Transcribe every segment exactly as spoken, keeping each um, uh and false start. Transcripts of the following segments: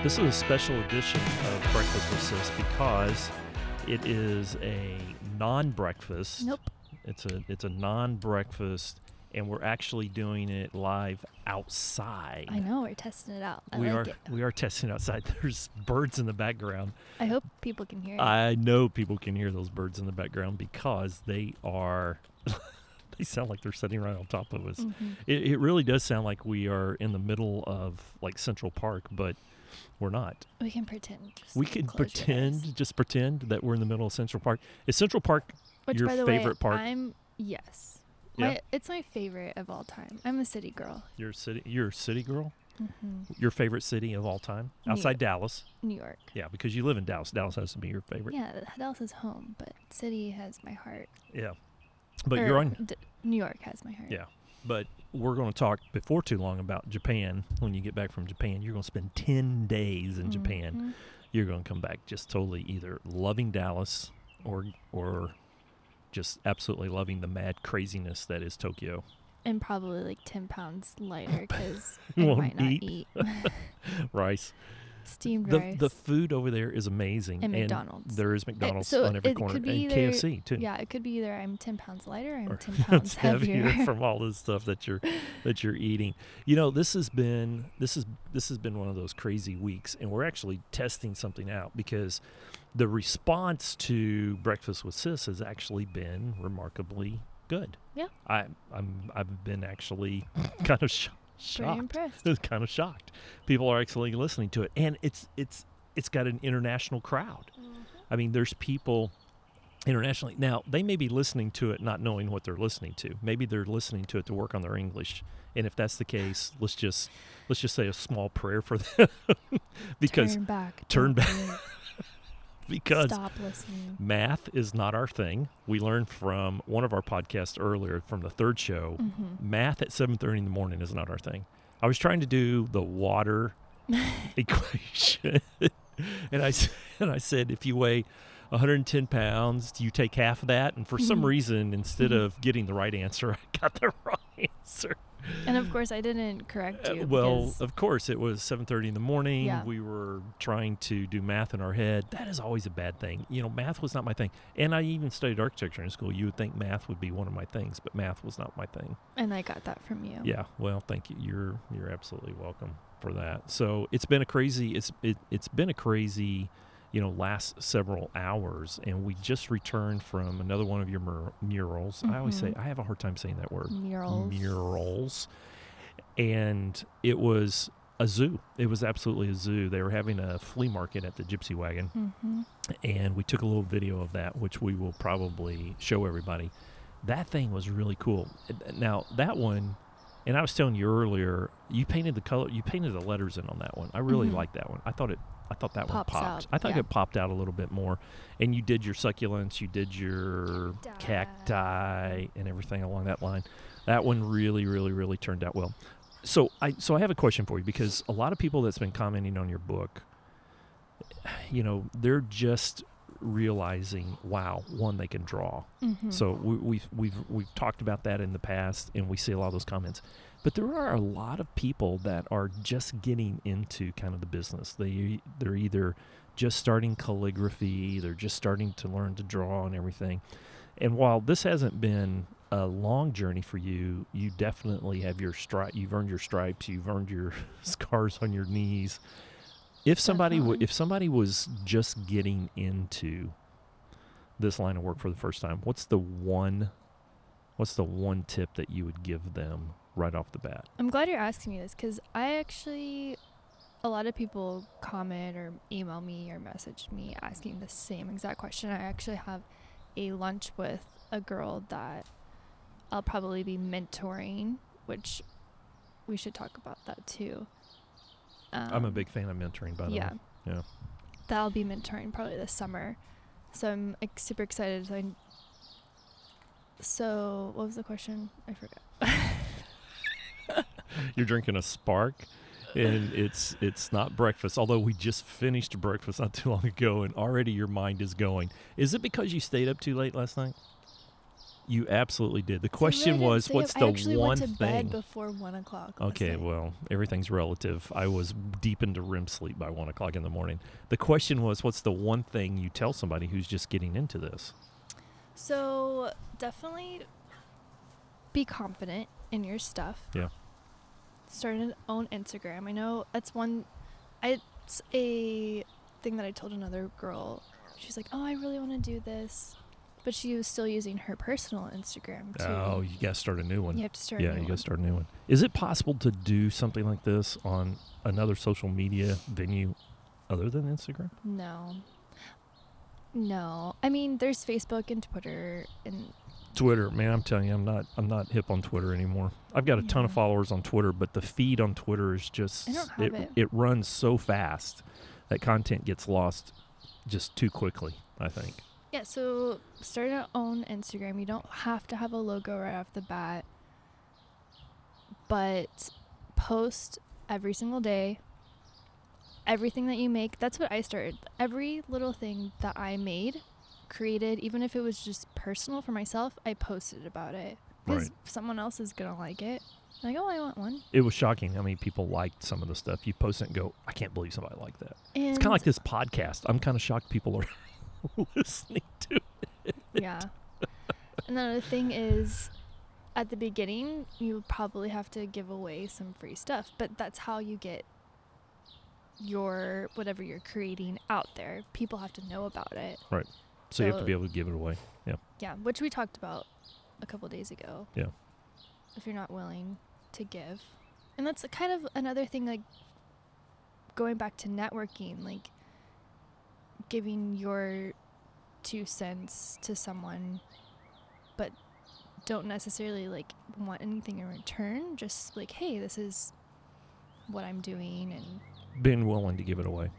This is a special edition of Breakfast with Sis because it is a non-breakfast. Nope. It's a it's a non-breakfast, and we're actually doing it live outside. I know, we're testing it out. I we like are, it. We are testing outside. There's birds in the background. I hope people can hear it. I know people can hear those birds in the background because they are... They sound like they're sitting right on top of us. Mm-hmm. It, it really does sound like we are in the middle of like Central Park, but we're not. We can pretend. We can pretend, just pretend that we're in the middle of Central Park. Is Central Park Which, your by the favorite way, park? I'm yes. Yeah. My, it's my favorite of all time. I'm a city girl. You're a city. You're a city girl. Mm-hmm. Your favorite city of all time outside New Dallas? New York. Yeah, because you live in Dallas. Dallas has to be your favorite. Yeah, Dallas is home, but city has my heart. Yeah. But or you're on D- New York has my heart. Yeah, but we're going to talk before too long about Japan. When you get back from Japan, you're going to spend ten days in mm-hmm. Japan. You're going to come back just totally either loving Dallas or or just absolutely loving the mad craziness that is Tokyo. And probably like ten pounds lighter because I might not eat, eat. rice. Steamed the, rice. The food over there is amazing. And McDonald's. And there is McDonald's uh, so on every corner. And either, K F C, too. Yeah, it could be either I'm ten pounds lighter or I'm or ten pounds heavier. heavier from all this stuff that you're that you're eating. You know, this has been this is this has been one of those crazy weeks, and we're actually testing something out because the response to Breakfast with Sis has actually been remarkably good. Yeah. I I'm I've been actually kind of shocked. Shocked. Impressed. It's kind of shocked. People are actually listening to it, and it's it's it's got an international crowd. Mm-hmm. I mean, there's people internationally. Now, they may be listening to it not knowing what they're listening to. Maybe they're listening to it to work on their English. And if that's the case, let's just let's just say a small prayer for them because turn back. Turn back. Because stop listening. Math is not our thing. We learned from one of our podcasts earlier from the third show, mm-hmm. math at seven thirty in the morning is not our thing. I was trying to do the water equation. and I and I said, if you weigh one hundred ten pounds, you take half of that. And for mm-hmm. some reason, instead mm-hmm. of getting the right answer, I got the wrong answer. And of course, I didn't correct you. Uh, well, of course, it was seven thirty in the morning. Yeah. We were trying to do math in our head. That is always a bad thing. You know, math was not my thing. And I even studied architecture in school. You would think math would be one of my things, but math was not my thing. And I got that from you. Yeah. Well, thank you. You're you're absolutely welcome for that. So it's been a crazy. It's it, it's been a crazy. You know, last several hours, and we just returned from another one of your mur- murals. Mm-hmm. I always say, I have a hard time saying that word. Murals. Murals. And it was a zoo. It was absolutely a zoo. They were having a flea market at the Gypsy Wagon, mm-hmm. and we took a little video of that, which we will probably show everybody. That thing was really cool. Now, that one, and I was telling you earlier, you painted the color, you painted the letters in on that one. I really mm-hmm. liked that one. I thought it I thought that Pops one popped. Out. I thought yeah. it popped out a little bit more. And you did your succulents, you did your cacti. cacti and everything along that line. That one really, really, really turned out well. So I so I have a question for you because a lot of people that's been commenting on your book, you know, they're just realizing, wow, one, they can draw. Mm-hmm. So we, we've we've we've talked about that in the past, and we see a lot of those comments. But there are a lot of people that are just getting into kind of the business. They, they're either just starting calligraphy, they're just starting to learn to draw and everything. And while this hasn't been a long journey for you, you definitely have your stri- you've earned your stripes, you've earned your scars on your knees. If somebody w- if somebody was just getting into this line of work for the first time, what's the one what's the one tip that you would give them? Right off the bat. I'm glad you're asking me this because I actually, a lot of people comment or email me or message me asking the same exact question. I actually have a lunch with a girl that I'll probably be mentoring, which we should talk about that too. Um, I'm a big fan of mentoring, by the yeah. way. Yeah. That I'll be mentoring probably this summer. So I'm like, super excited. So, I, so what was the question? I forgot. You're drinking a Spark, and it's it's not breakfast, although we just finished breakfast not too long ago, and already your mind is going. Is it because you stayed up too late last night? You absolutely did. The question really was, what's the one thing? I actually went to bed before one o'clock. Okay, well, everything's relative. I was deep into R E M sleep by one o'clock in the morning. The question was, what's the one thing you tell somebody who's just getting into this? So definitely be confident in your stuff. Yeah. Start an own Instagram. I know that's one. I, it's a thing that I told another girl. She's like, oh, I really want to do this. But she was still using her personal Instagram, too. Oh, you got to start a new one. You have to start yeah, a new one. Yeah, you got to start a new one. Is it possible to do something like this on another social media venue other than Instagram? No. No. I mean, there's Facebook and Twitter. and Twitter. Man, I'm telling you, I'm not I'm not hip on Twitter anymore. I've got a yeah. ton of followers on Twitter, but the feed on Twitter is just... I don't have it, it. It runs so fast that content gets lost just too quickly, I think. Yeah, so start your own Instagram. You don't have to have a logo right off the bat, but post every single day, everything that you make. That's what I started. Every little thing that I made, created, even if it was just personal for myself, I posted about it because right. someone else is going to like it. Like, oh, I want one. It was shocking how many people liked some of the stuff. You post it and go, I can't believe somebody liked that. And it's kind of like this podcast. I'm kind of shocked people are... listening to it. Yeah. Another thing is, at the beginning, you probably have to give away some free stuff, but that's how you get your whatever you're creating out there. People have to know about it. Right. So, so you have to be able to give it away. Yeah. Yeah, which we talked about a couple of days ago. Yeah. If you're not willing to give. And that's a kind of another thing, like going back to networking, like giving your two cents to someone, but don't necessarily like want anything in return. Just like, hey, this is what I'm doing, and being willing to give it away.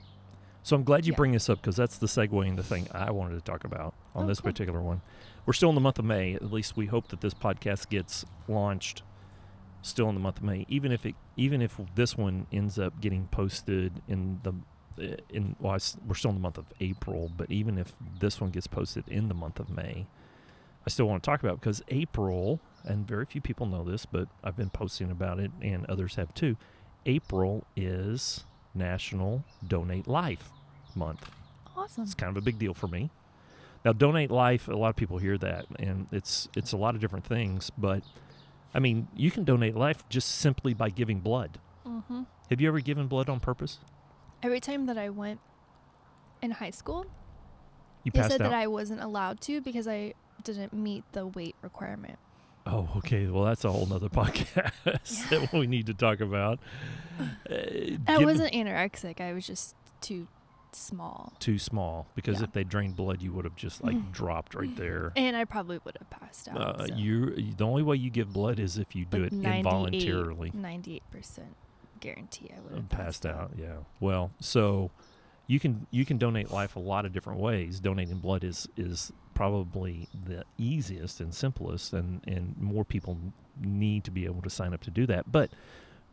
So I'm glad you yeah. bring this up because that's the segue into the thing I wanted to talk about on oh, this cool. particular one. We're still in the month of May. At least we hope that this podcast gets launched still in the month of May. Even if it, even if this one ends up getting posted in the In, well, I, we're still in the month of April, but even if this one gets posted in the month of May, I still want to talk about it because April, and very few people know this, but I've been posting about it and others have too. April is National Donate Life Month. Awesome. It's kind of a big deal for me. Now, Donate Life, a lot of people hear that, and it's it's a lot of different things, but I mean, you can donate life just simply by giving blood. Mm-hmm. Have you ever given blood on purpose? Every time that I went in high school, you they said out. that I wasn't allowed to because I didn't meet the weight requirement. Oh, okay. Well, that's a whole nother podcast yeah. that we need to talk about. Uh, I wasn't anorexic. I was just too small. Too small. Because yeah. if they drained blood, you would have just like mm. dropped right there. And I probably would have passed out. Uh, so. you. The only way you give blood is if you do like it involuntarily. ninety-eight percent. Guarantee I would have passed, passed out. out. Yeah. Well, so you can you can donate life a lot of different ways. Donating blood is is probably the easiest and simplest, and and more people need to be able to sign up to do that. But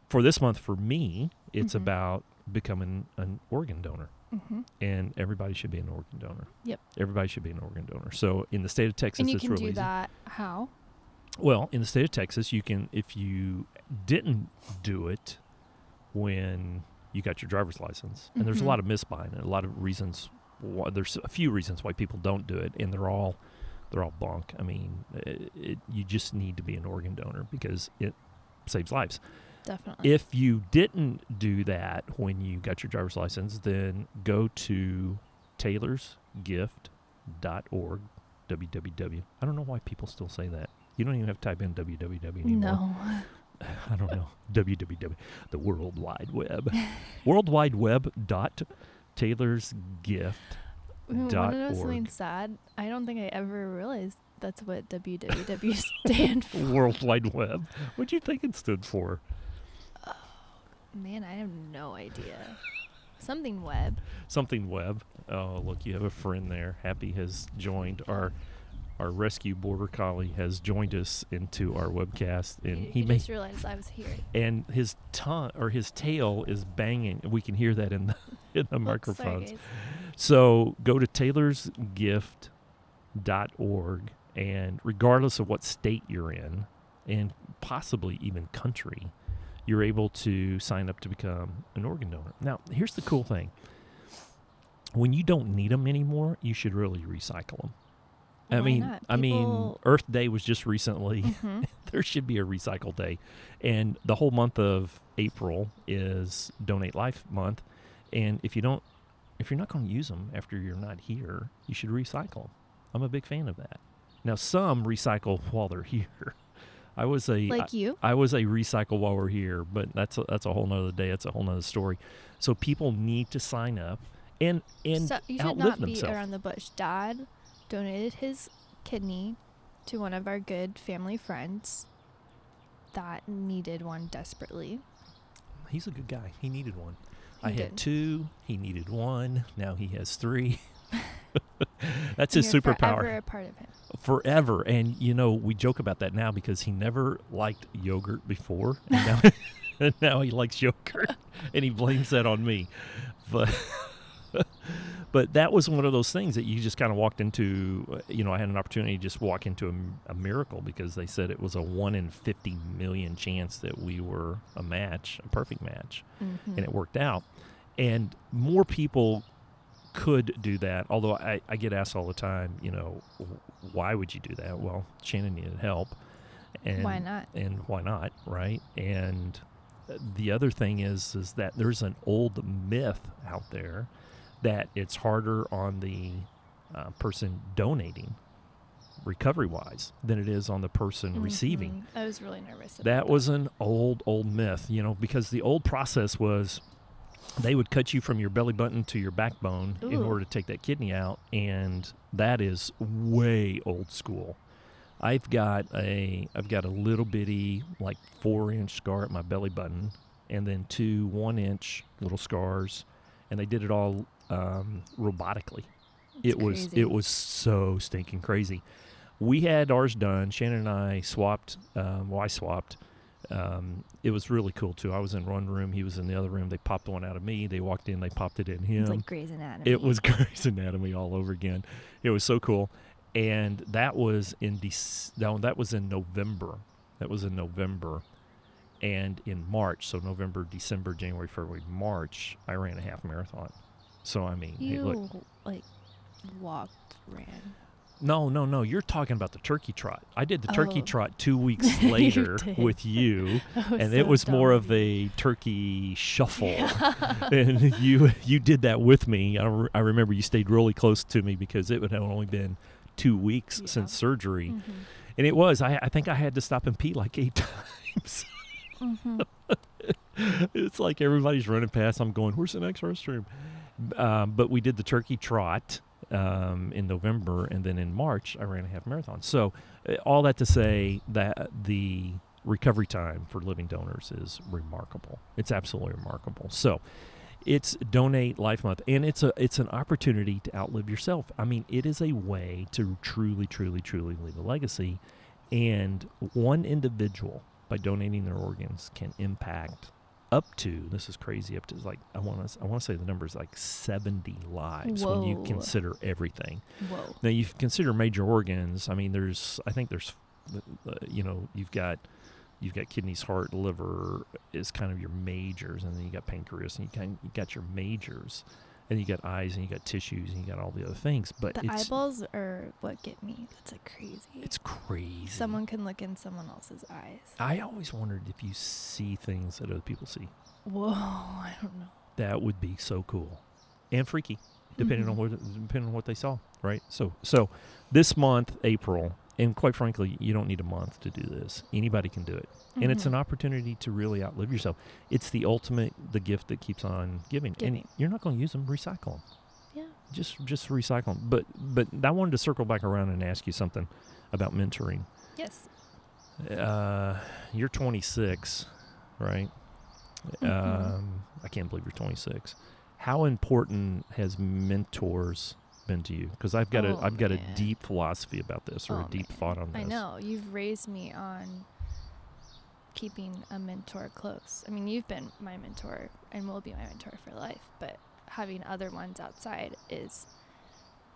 for this month, for me, it's mm-hmm. about becoming an organ donor, mm-hmm. and everybody should be an organ donor. Yep. Everybody should be an organ donor. So in the state of Texas, and you it's can really do easy. that. How? Well, in the state of Texas, you can if you didn't do it when you got your driver's license. And mm-hmm. there's a lot of misbuying and a lot of reasons. Why, there's a few reasons why people don't do it, and they're all they're all bunk. I mean, it, it, you just need to be an organ donor because it saves lives. Definitely. If you didn't do that when you got your driver's license, then go to Taylors Gift dot org, W W W. I don't know why people still say that. You don't even have to type in W W W anymore. No. I don't know. W W W, the World Wide Web. world wide web dot taylors gift dot org. One of something sad. I don't think I ever realized that's what W W W stand for. World Wide Web. What do you think it stood for? Oh, man, I have no idea. Something web. Something web. Oh, look, you have a friend there. Happy has joined our... Our rescue border collie has joined us into our webcast, and he, he just realized I was here. And his tongue or his tail is banging. We can hear that in the in the microphones. Sorry, guys. So go to Taylors Gift dot org And regardless of what state you're in, and possibly even country, you're able to sign up to become an organ donor. Now, here's the cool thing. When you don't need them anymore, you should really recycle them. Why I mean, not? I mean, Earth Day was just recently. Mm-hmm. There should be a recycle day. And the whole month of April is Donate Life Month. And if you don't, if you're not going to use them after you're not here, you should recycle them. I'm a big fan of that. Now, some recycle while they're here. I was a like you. I, I was a recycle while we're here, but that's a, that's a whole nother day. That's a whole nother story. So people need to sign up and and so you should outlive not be themselves. Around the bush. Dad donated his kidney to one of our good family friends that needed one desperately. He's a good guy. He needed one. He I did. had two. He needed one. Now he has three. That's and his you're superpower. Forever a part of him. Forever. And, you know, we joke about that now because he never liked yogurt before. And now, and now he likes yogurt. And he blames that on me. But but that was one of those things that you just kind of walked into. You know, I had an opportunity to just walk into a, a miracle because they said it was a one in fifty million chance that we were a match, a perfect match. Mm-hmm. And it worked out. And more people could do that, although I, I get asked all the time, you know, why would you do that? Well, Shannon needed help. And, why not? And why not, right? And the other thing is, is that there's an old myth out there that it's harder on the uh, person donating recovery-wise than it is on the person mm-hmm. receiving. I was really nervous about that. That was an old, old myth, you know, because the old process was they would cut you from your belly button to your backbone Ooh. in order to take that kidney out, and that is way old school. I've got a I've got a little bitty, like, four-inch scar at my belly button, and then two one-inch little scars, and they did it all um, robotically. It's it was crazy. It was so stinking crazy. We had ours done. Shannon and I swapped. Um, well, I swapped. Um, it was really cool too. I was in one room, he was in the other room. They popped one out of me. They walked in, they popped it in him. It was like Grey's Anatomy. It was Grey's Anatomy all over again. It was so cool. And that was in De- no, that was in November. That was in November, and in March. So November, December, January, February, March. I ran a half marathon. So I mean, you hey, look, like walked, ran. No, no, no. You're talking about the turkey trot. I did the oh. turkey trot two weeks later you with you, and so it was dumb. more of a turkey shuffle. Yeah. And you you did that with me. I, re- I remember you stayed really close to me because it would have only been two weeks yeah. since surgery. Mm-hmm. And it was. I, I think I had to stop and pee like eight times. Mm-hmm. It's like everybody's running past. I'm going, where's the next restroom? Um, but we did the turkey trot. Um, in November, and then in March, I ran a half marathon. So uh, all that to say that the recovery time for living donors is remarkable. It's absolutely remarkable. So it's Donate Life Month, and it's a it's an opportunity to outlive yourself. I mean, it is a way to truly, truly, truly leave a legacy, and one individual, by donating their organs, can impact up to, this is crazy, up to like, I want to I want to say the number is like seventy lives. Whoa. When you consider everything. Whoa. Now, you consider major organs. I mean, there's, I think there's, uh, you know, you've got, you've got kidneys, heart, liver is kind of your majors. And then you got pancreas, and you kind you got your majors, and you got eyes, and you got tissues, and you got all the other things. But the it's, eyeballs are what get me. That's a crazy. It's crazy. Someone can look in someone else's eyes. I always wondered if you see things that other people see. Whoa, I don't know. That would be so cool, and freaky, depending mm-hmm. on what depending on what they saw, right? So, so this month, April, and quite frankly, you don't need a month to do this. Anybody can do it, mm-hmm. and it's an opportunity to really outlive yourself. It's the ultimate, the gift that keeps on giving. giving. And you're not going to use them; recycle them. Yeah, just just recycle them. But but I wanted to circle back around and ask you something about mentoring. Yes. Uh, you're twenty-six, right? Mm-hmm. Um, I can't believe you're twenty-six. How important has mentors been to you? Because I've got oh, a I've got man. a deep philosophy about this, or oh, a deep man. thought on this. I know you've raised me on keeping a mentor close. I mean, you've been my mentor and will be my mentor for life. But having other ones outside is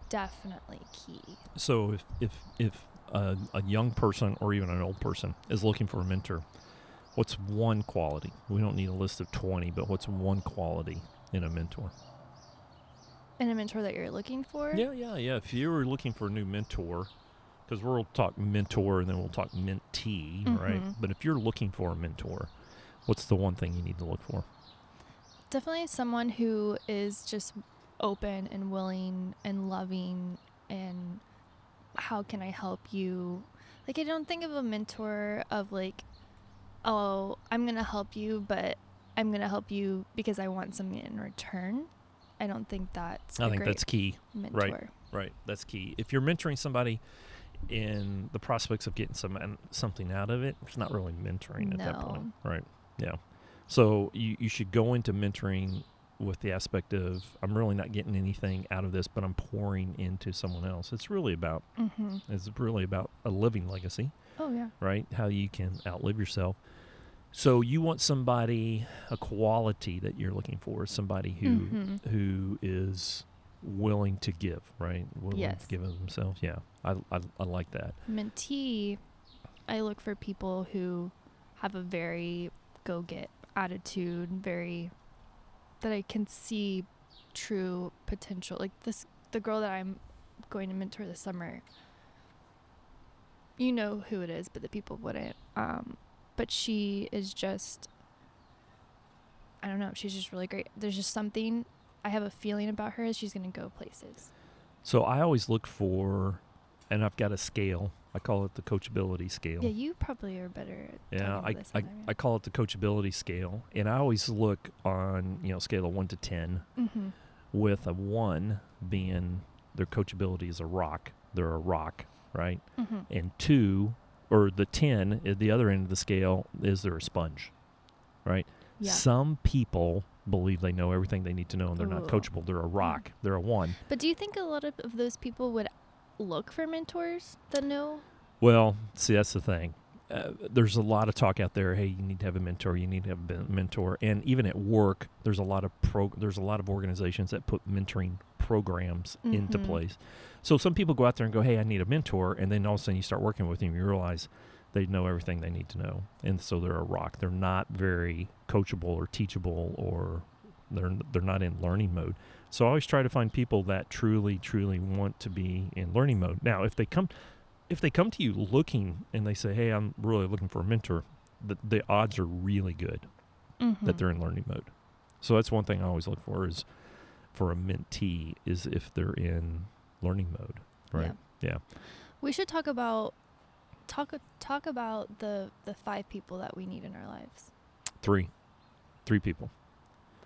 definitely key. So if if if a, a young person or even an old person is looking for a mentor, what's one quality? We don't need a list of twenty, but what's one quality in a mentor? In a mentor that you're looking for? Yeah, yeah, yeah. If you were looking for a new mentor, because we'll talk mentor and then we'll talk mentee, mm-hmm. right? But if you're looking for a mentor, what's the one thing you need to look for? Definitely someone who is just open and willing and loving and how can I help you? Like, I don't think of a mentor of like, oh, I'm going to help you, but I'm going to help you because I want something in return. I don't think that's I a think great that's key. Mentor. Right, right. That's key. If you're mentoring somebody in the prospects of getting some something out of it, it's not really mentoring at no. that point. Right, yeah. So you, you should go into mentoring with the aspect of, I'm really not getting anything out of this, but I'm pouring into someone else. It's really about mm-hmm. it's really about a living legacy. Oh, yeah. Right? How you can outlive yourself. So you want somebody, a quality that you're looking for, somebody who mm-hmm. who is willing to give, right? Willing yes. to give of themselves. Yeah, I, I, I like that. Mentee, I look for people who have a very go-get attitude, very that I can see true potential. Like this, the girl that I'm going to mentor this summer, you know who it is, but the people wouldn't. Um, but she is just, I don't know, she's just really great. There's just something, I have a feeling about her is she's going to go places. So I always look for, and I've got a scale. I call it the coachability scale. Yeah, you probably are better at yeah, I, this I, I call it the coachability scale. And I always look on, you know, scale of one to ten, mm-hmm. with a one being their coachability is a rock. They're a rock, right? Mm-hmm. And two, or the ten, at the other end of the scale, is they're a sponge, right? Yeah. Some people believe they know everything they need to know and they're Ooh. Not coachable. They're a rock. Mm-hmm. They're a one. But do you think a lot of, of those people would look for mentors that know? Well, see, that's the thing. Uh, there's a lot of talk out there, hey, you need to have a mentor, you need to have a mentor. And even at work, there's a lot of pro- there's a lot of organizations that put mentoring programs mm-hmm. into place. So some people go out there and go, hey, I need a mentor. And then all of a sudden you start working with them, you realize they know everything they need to know. And so they're a rock. They're not very coachable or teachable, or they're they're not in learning mode. So I always try to find people that truly, truly want to be in learning mode. Now, if they come, if they come to you looking and they say, "Hey, I'm really looking for a mentor," the, the odds are really good mm-hmm. that they're in learning mode. So that's one thing I always look for is for a mentee is if they're in learning mode, right? Yeah. yeah. We should talk about talk talk about the the five people that we need in our lives. Three, three people.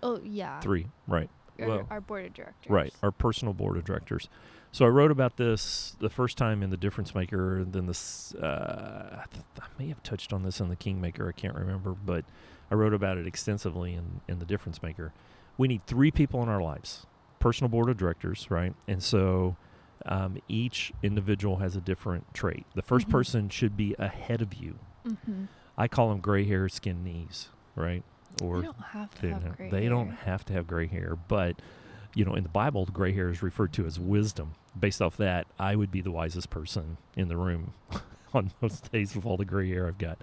Oh yeah. Three, right. Our, well, our board of directors. Right, our personal board of directors. So I wrote about this the first time in The Difference Maker, and then this, uh, I, th- I may have touched on this in The Kingmaker, I can't remember, but I wrote about it extensively in, in The Difference Maker. We need three people in our lives, personal board of directors, right? And so um, each individual has a different trait. The first mm-hmm. person should be ahead of you. Mm-hmm. I call them gray hair, skin, knees, right? Or they don't have to have gray hair. They don't have to have gray hair, but you know, in the Bible, gray hair is referred to as wisdom. Based off that, I would be the wisest person in the room on those days with all the gray hair I've got.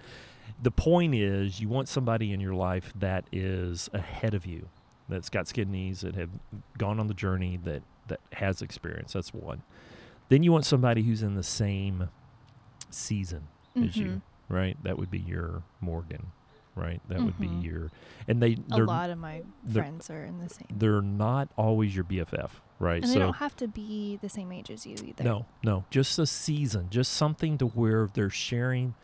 The point is, you want somebody in your life that is ahead of you, that's got skin knees, that have gone on the journey, that that has experience. That's one. Then you want somebody who's in the same season mm-hmm. as you, right? That would be your Morgan. Right, that mm-hmm. would be your, and they. A lot of my friends are in the same. They're not always your B F F, right? And so they don't have to be the same age as you either. No, no, just a season, just something to where they're sharing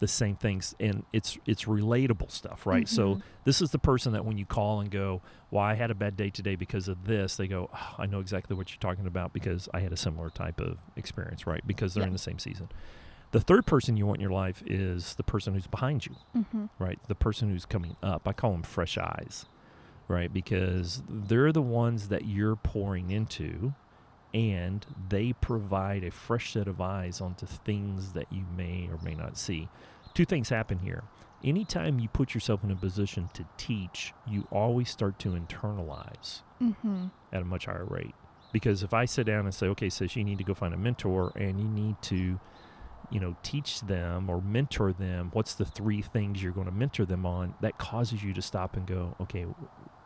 the same things, and it's it's relatable stuff, right? Mm-hmm. So this is the person that when you call and go, "Well, I had a bad day today because of this," they go, oh, "I know exactly what you're talking about because I had a similar type of experience," right? Because they're yeah. in the same season. The third person you want in your life is the person who's behind you, mm-hmm. right? The person who's coming up. I call them fresh eyes, right? Because they're the ones that you're pouring into, and they provide a fresh set of eyes onto things that you may or may not see. Two things happen here. Anytime you put yourself in a position to teach, you always start to internalize mm-hmm. at a much higher rate. Because if I sit down and say, okay, sis, you need to go find a mentor, and you need to you know, teach them or mentor them, what's the three things you're going to mentor them on, that causes you to stop and go, okay,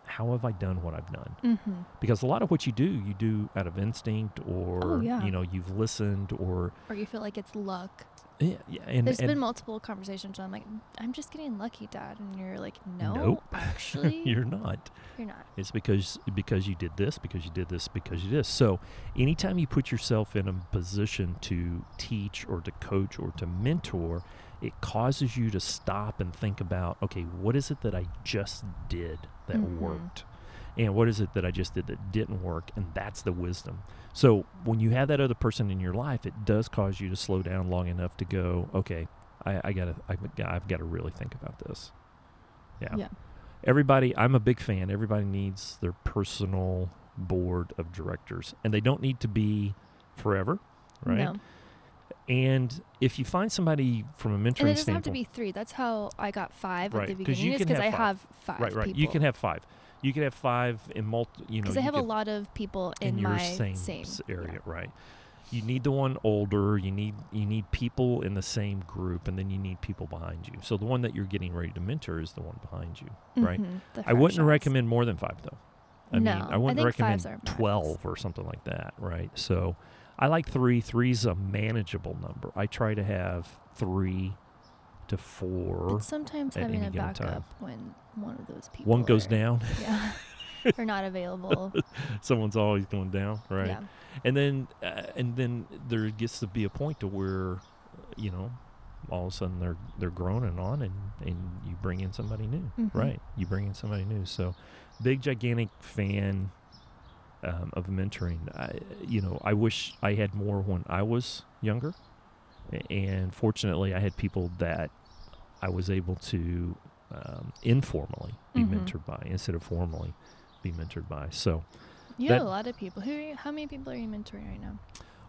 how have I done what I've done? Mm-hmm. Because a lot of what you do, you do out of instinct, or, oh, yeah. you know, you've listened, or... Or you feel like it's luck. Yeah. yeah. And, There's and been multiple conversations where I'm like, I'm just getting lucky, Dad. And you're like, no, nope. actually. You're not. You're not. It's because because you did this, because you did this, because you did this. So anytime you put yourself in a position to teach or to coach or to mentor, it causes you to stop and think about, okay, what is it that I just did that mm-hmm. worked? And what is it that I just did that didn't work? And that's the wisdom. So when you have that other person in your life, it does cause you to slow down long enough to go, okay, I, I gotta, I, I've got to really think about this. Yeah. yeah. Everybody, I'm a big fan. Everybody needs their personal board of directors. And they don't need to be forever, right? No. And if you find somebody from a mentoring standpoint... And it doesn't have to be three. That's how I got five right. at the beginning, is because I have five Right, right. people. You can have five. You can have five in multi... You know, because I have a lot of people in, in my same, same area, yeah. right? You need the one older. You need you need people in the same group, and then you need people behind you. So the one that you're getting ready to mentor is the one behind you, mm-hmm. right? I wouldn't shots. recommend more than five, though. I no, mean, I wouldn't I recommend twelve or something like that, right? So... I like three. Three's a manageable number. I try to have three to four. But sometimes at having any a backup time. When one of those people one goes are, down, yeah, are not available. Someone's always going down, right? Yeah. And then, uh, and then there gets to be a point to where, you know, all of a sudden they're they're groaning on, and and you bring in somebody new, mm-hmm. right? You bring in somebody new. So, big gigantic fan. Um, of mentoring. I, you know, I wish I had more when I was younger. And fortunately, I had people that I was able to um, informally be mm-hmm. mentored by instead of formally be mentored by. So you have a lot of people. Who are you, how many people are you mentoring right now?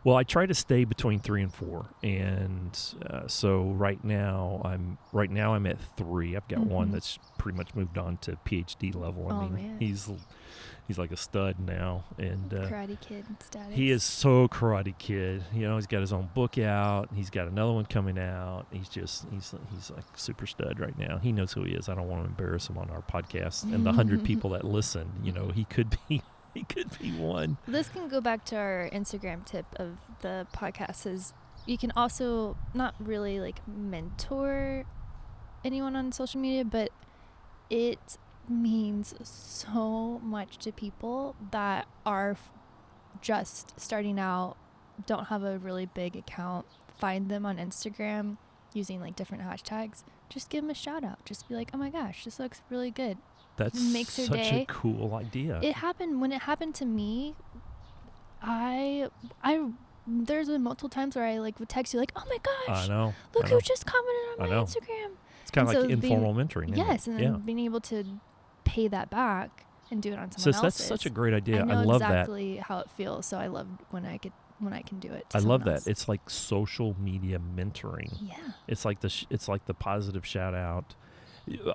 Well, I try to stay between three and four. And uh, so right now, I'm right now I'm at three. I've got mm-hmm. one that's pretty much moved on to P H D level. I oh, mean, man. he's... He's like a stud now, and uh, Karate Kid status. He is so Karate Kid. You know, he's got his own book out. He's got another one coming out. He's just he's he's like super stud right now. He knows who he is. I don't want to embarrass him on our podcast and the hundred people that listen. You know, he could be he could be one. This can go back to our Instagram tip of the podcast is you can also not really like mentor anyone on social media, but it. means so much to people that are f- just starting out, don't have a really big account. Find them on Instagram using like different hashtags. Just give them a shout out. Just be like, oh my gosh, this looks really good. That's makes such day. a cool idea. It happened when it happened to me. I I there's been multiple times where I like would text you like, oh my gosh, I know. Look I know. who just commented on my Instagram. It's kind of like so informal being, mentoring. Yes, and then yeah. being able to pay that back and do it on someone else's. So that's else's. such a great idea. I, know I love exactly that. how it feels. So I love when I could when I can do it. To I love that. Else. It's like social media mentoring. Yeah. It's like the sh- it's like the positive shout out.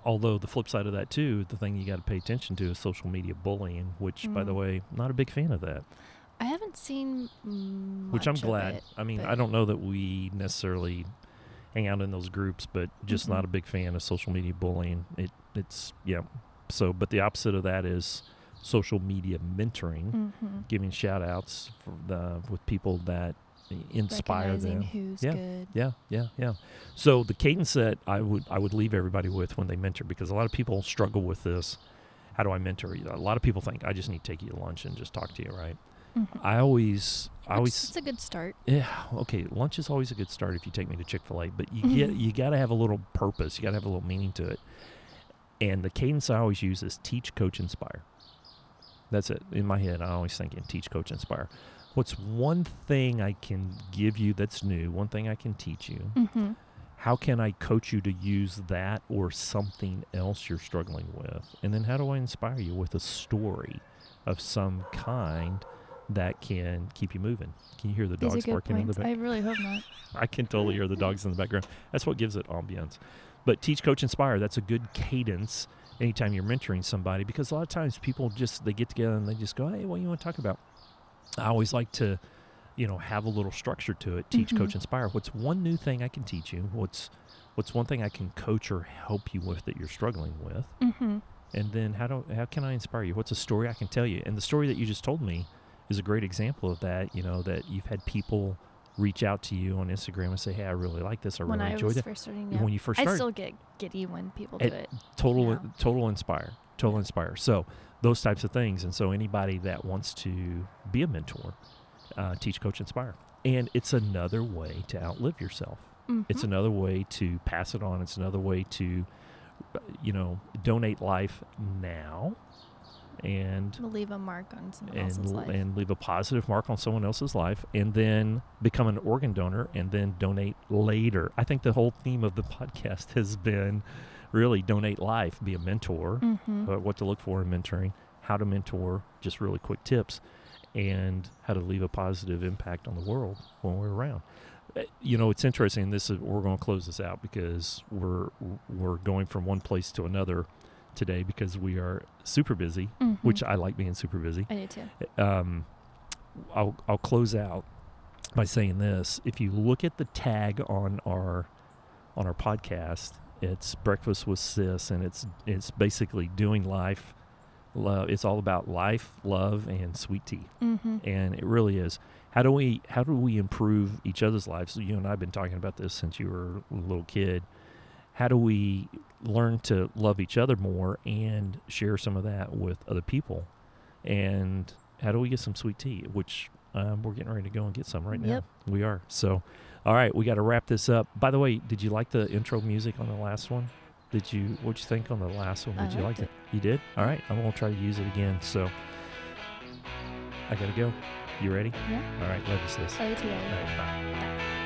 Although the flip side of that too, the thing you got to pay attention to is social media bullying, which mm. by the way, not a big fan of that. I haven't seen much which I'm glad. Of it, I mean, I don't know that we necessarily hang out in those groups, but just mm-hmm. not a big fan of social media bullying. It it's yeah. So, but the opposite of that is social media mentoring, mm-hmm. giving shout outs for the, with people that inspire them. Who's yeah, good. yeah, yeah, yeah. So the cadence that I would I would leave everybody with when they mentor, because a lot of people struggle with this. How do I mentor? A lot of people think I just need to take you to lunch and just talk to you, right? Mm-hmm. I always, I always. It's a good start. Yeah. Okay. Lunch is always a good start if you take me to Chick-fil-A, but you get, you got to have a little purpose. You got to have a little meaning to it. And the cadence I always use is teach, coach, inspire. That's it. In my head, I always think in teach, coach, inspire. What's one thing I can give you that's new? One thing I can teach you. Mm-hmm. How can I coach you to use that or something else you're struggling with? And then how do I inspire you with a story of some kind that can keep you moving? Can you hear the These dogs barking points. in the background? I really hope not. I can totally hear the dogs in the background. That's what gives it ambience. But teach, coach, inspire. That's a good cadence anytime you're mentoring somebody, because a lot of times people just, they get together and they just go, hey, what do you want to talk about? I always like to you know, have a little structure to it. Teach, mm-hmm. coach, inspire. What's one new thing I can teach you? What's what's one thing I can coach or help you with that you're struggling with? Mm-hmm. And then how do how can I inspire you? What's a story I can tell you? And the story that you just told me is a great example of that. You know, that you've had people reach out to you on Instagram and say, hey, I really like this. I when really I enjoyed it. Yeah. When you first started. I still get giddy when people do it. Total, you know? total inspire, total inspire. So those types of things. And so anybody that wants to be a mentor, uh, teach, coach, inspire. And it's another way to outlive yourself. Mm-hmm. It's another way to pass it on. It's another way to, you know, donate life now. And leave a mark on someone and, else's life. And leave a positive mark on someone else's life, and then become an organ donor, and then donate later. I think the whole theme of the podcast has been really donate life, be a mentor, mm-hmm. uh, what to look for in mentoring, how to mentor, just really quick tips, and how to leave a positive impact on the world when we're around. Uh, you know, it's interesting. This is, we're going to close this out because we're we're going from one place to another today because we are super busy, mm-hmm. which I like being super busy. I do too. Um, I'll, I'll close out by saying this. If you look at the tag on our on our podcast, it's Breakfast with Sis, and it's it's basically doing life. Love. It's all about life, love, and sweet tea, mm-hmm. and it really is. How do we how do we improve each other's lives? So you and I have been talking about this since you were a little kid. How do we learn to love each other more and share some of that with other people? And how do we get some sweet tea, which um, we're getting ready to go and get some right now. Yep. We are. So, all right, we got to wrap this up. By the way, did you like the intro music on the last one? Did you, what'd you think on the last one? Did I you like it. it? You did? All right. I'm going to try to use it again. So I got to go. You ready? Yeah. All right. Love you, sis. Love you too. All right, bye. Bye.